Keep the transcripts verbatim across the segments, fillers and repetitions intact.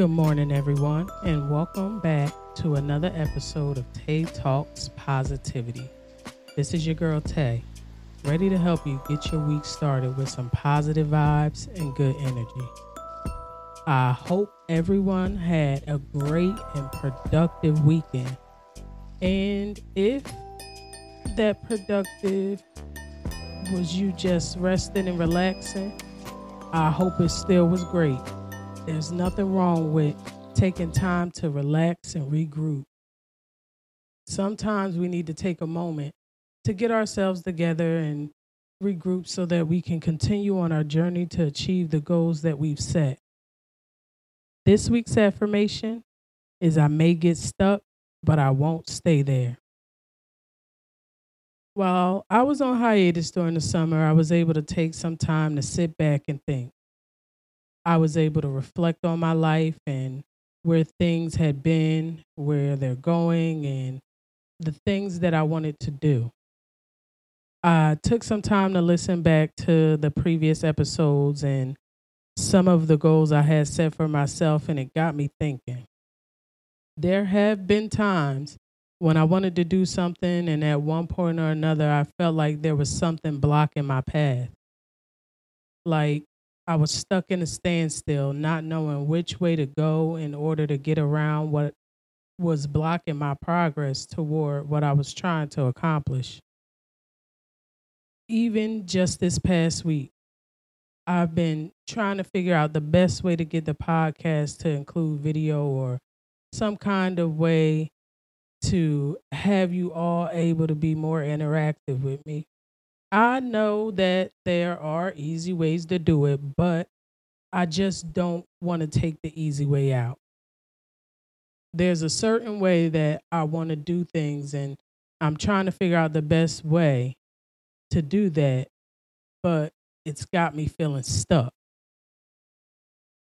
Good morning, everyone, and welcome back to another episode of Tay Talks Positivity. This is your girl, Tay, ready to help you get your week started with some positive vibes and good energy. I hope everyone had a great and productive weekend. And if that productive was you just resting and relaxing, I hope it still was great. There's nothing wrong with taking time to relax and regroup. Sometimes we need to take a moment to get ourselves together and regroup so that we can continue on our journey to achieve the goals that we've set. This week's affirmation is, I may get stuck, but I won't stay there. While I was on hiatus during the summer, I was able to take some time to sit back and think. I was able to reflect on my life and where things had been, where they're going, and the things that I wanted to do. I took some time to listen back to the previous episodes and some of the goals I had set for myself, and it got me thinking. There have been times when I wanted to do something, and at one point or another, I felt like there was something blocking my path. Like I was stuck in a standstill, not knowing which way to go in order to get around what was blocking my progress toward what I was trying to accomplish. Even just this past week, I've been trying to figure out the best way to get the podcast to include video or some kind of way to have you all able to be more interactive with me. I know that there are easy ways to do it, but I just don't want to take the easy way out. There's a certain way that I want to do things, and I'm trying to figure out the best way to do that, but it's got me feeling stuck.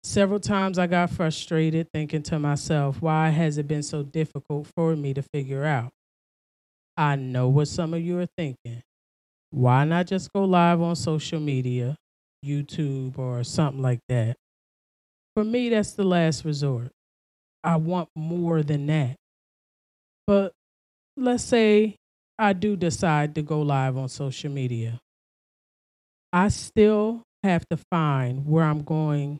Several times I got frustrated thinking to myself, why has it been so difficult for me to figure out? I know what some of you are thinking. Why not just go live on social media, YouTube, or something like that? For me, that's the last resort. I want more than that. But let's say I do decide to go live on social media. I still have to find where I'm going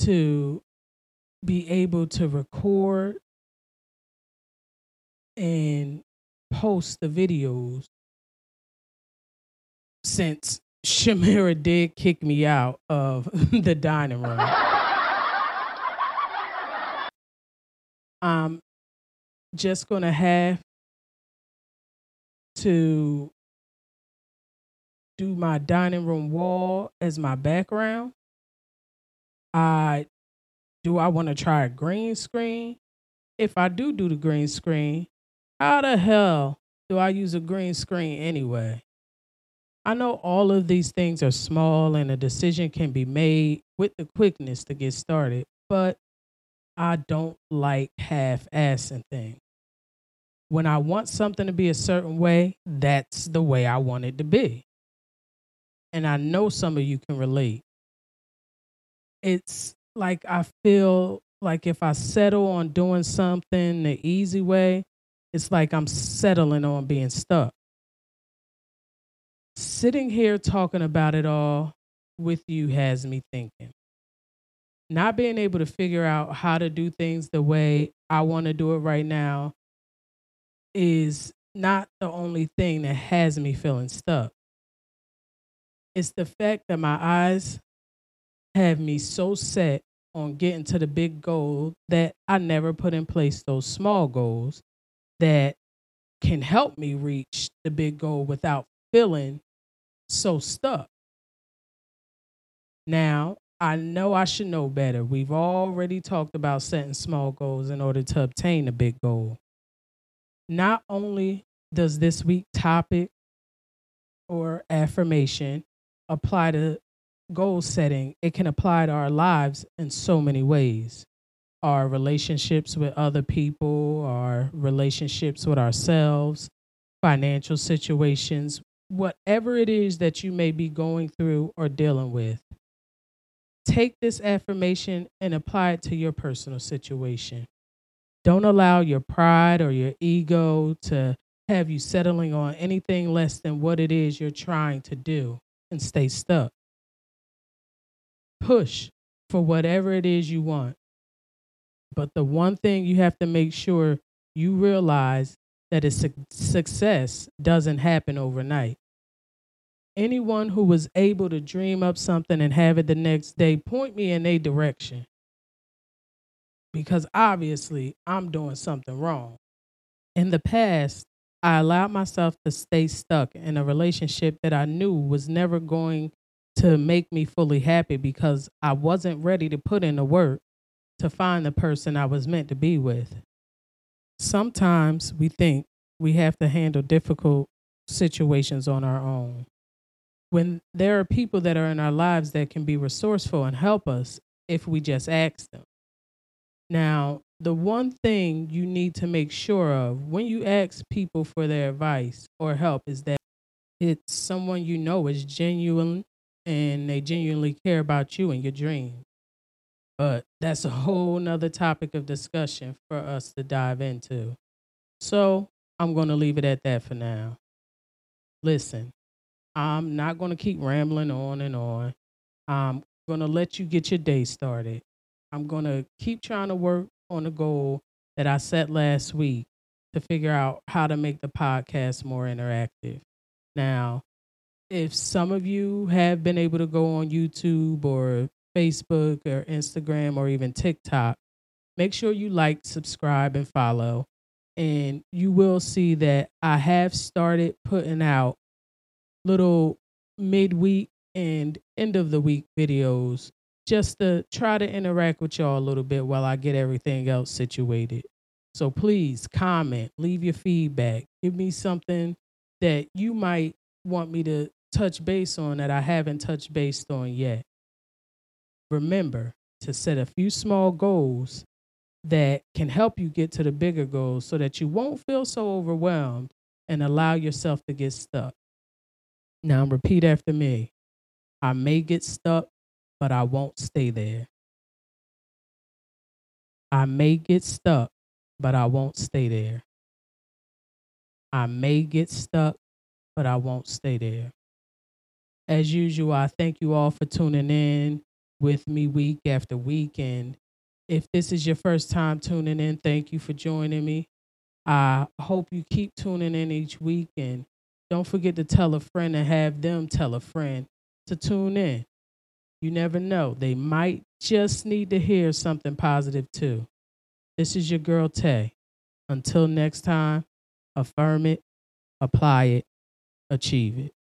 to be able to record and post the videos, since Shamira did kick me out of the dining room. I'm just going to have to do my dining room wall as my background. I do I want to try a green screen? If I do do the green screen, how the hell do I use a green screen anyway? I know all of these things are small and a decision can be made with the quickness to get started, but I don't like half-assing things. When I want something to be a certain way, that's the way I want it to be. And I know some of you can relate. It's like I feel like if I settle on doing something the easy way, it's like I'm settling on being stuck. Sitting here talking about it all with you has me thinking. Not being able to figure out how to do things the way I want to do it right now is not the only thing that has me feeling stuck. It's the fact that my eyes have me so set on getting to the big goal that I never put in place those small goals that can help me reach the big goal without feeling so stuck. Now, I know I should know better. We've already talked about setting small goals in order to obtain a big goal. Not only does this week's topic or affirmation apply to goal setting, it can apply to our lives in so many ways. Our relationships with other people, our relationships with ourselves, financial situations, whatever it is that you may be going through or dealing with. Take this affirmation and apply it to your personal situation. Don't allow your pride or your ego to have you settling on anything less than what it is you're trying to do and stay stuck. Push for whatever it is you want. But the one thing you have to make sure you realize that is su- success doesn't happen overnight. Anyone who was able to dream up something and have it the next day, point me in their direction. Because obviously I'm doing something wrong. In the past, I allowed myself to stay stuck in a relationship that I knew was never going to make me fully happy because I wasn't ready to put in the work to find the person I was meant to be with. Sometimes we think we have to handle difficult situations on our own. When there are people that are in our lives that can be resourceful and help us if we just ask them. Now, the one thing you need to make sure of when you ask people for their advice or help is that it's someone you know is genuine and they genuinely care about you and your dreams. But that's a whole nother topic of discussion for us to dive into. So I'm going to leave it at that for now. Listen, I'm not going to keep rambling on and on. I'm going to let you get your day started. I'm going to keep trying to work on the goal that I set last week to figure out how to make the podcast more interactive. Now, if some of you have been able to go on YouTube or Facebook or Instagram or even TikTok, make sure you like, subscribe, and follow. And you will see that I have started putting out little midweek and end of the week videos just to try to interact with y'all a little bit while I get everything else situated. So please comment, leave your feedback, give me something that you might want me to touch base on that I haven't touched base on yet. Remember to set a few small goals that can help you get to the bigger goals so that you won't feel so overwhelmed and allow yourself to get stuck. Now repeat after me. I may get stuck, but I won't stay there. I may get stuck, but I won't stay there. I may get stuck, but I won't stay there. As usual, I thank you all for tuning in with me week after week. And if this is your first time tuning in, thank you for joining me. I hope you keep tuning in each week. And don't forget to tell a friend and have them tell a friend to tune in. You never know. They might just need to hear something positive too. This is your girl, Tay. Until next time, affirm it, apply it, achieve it.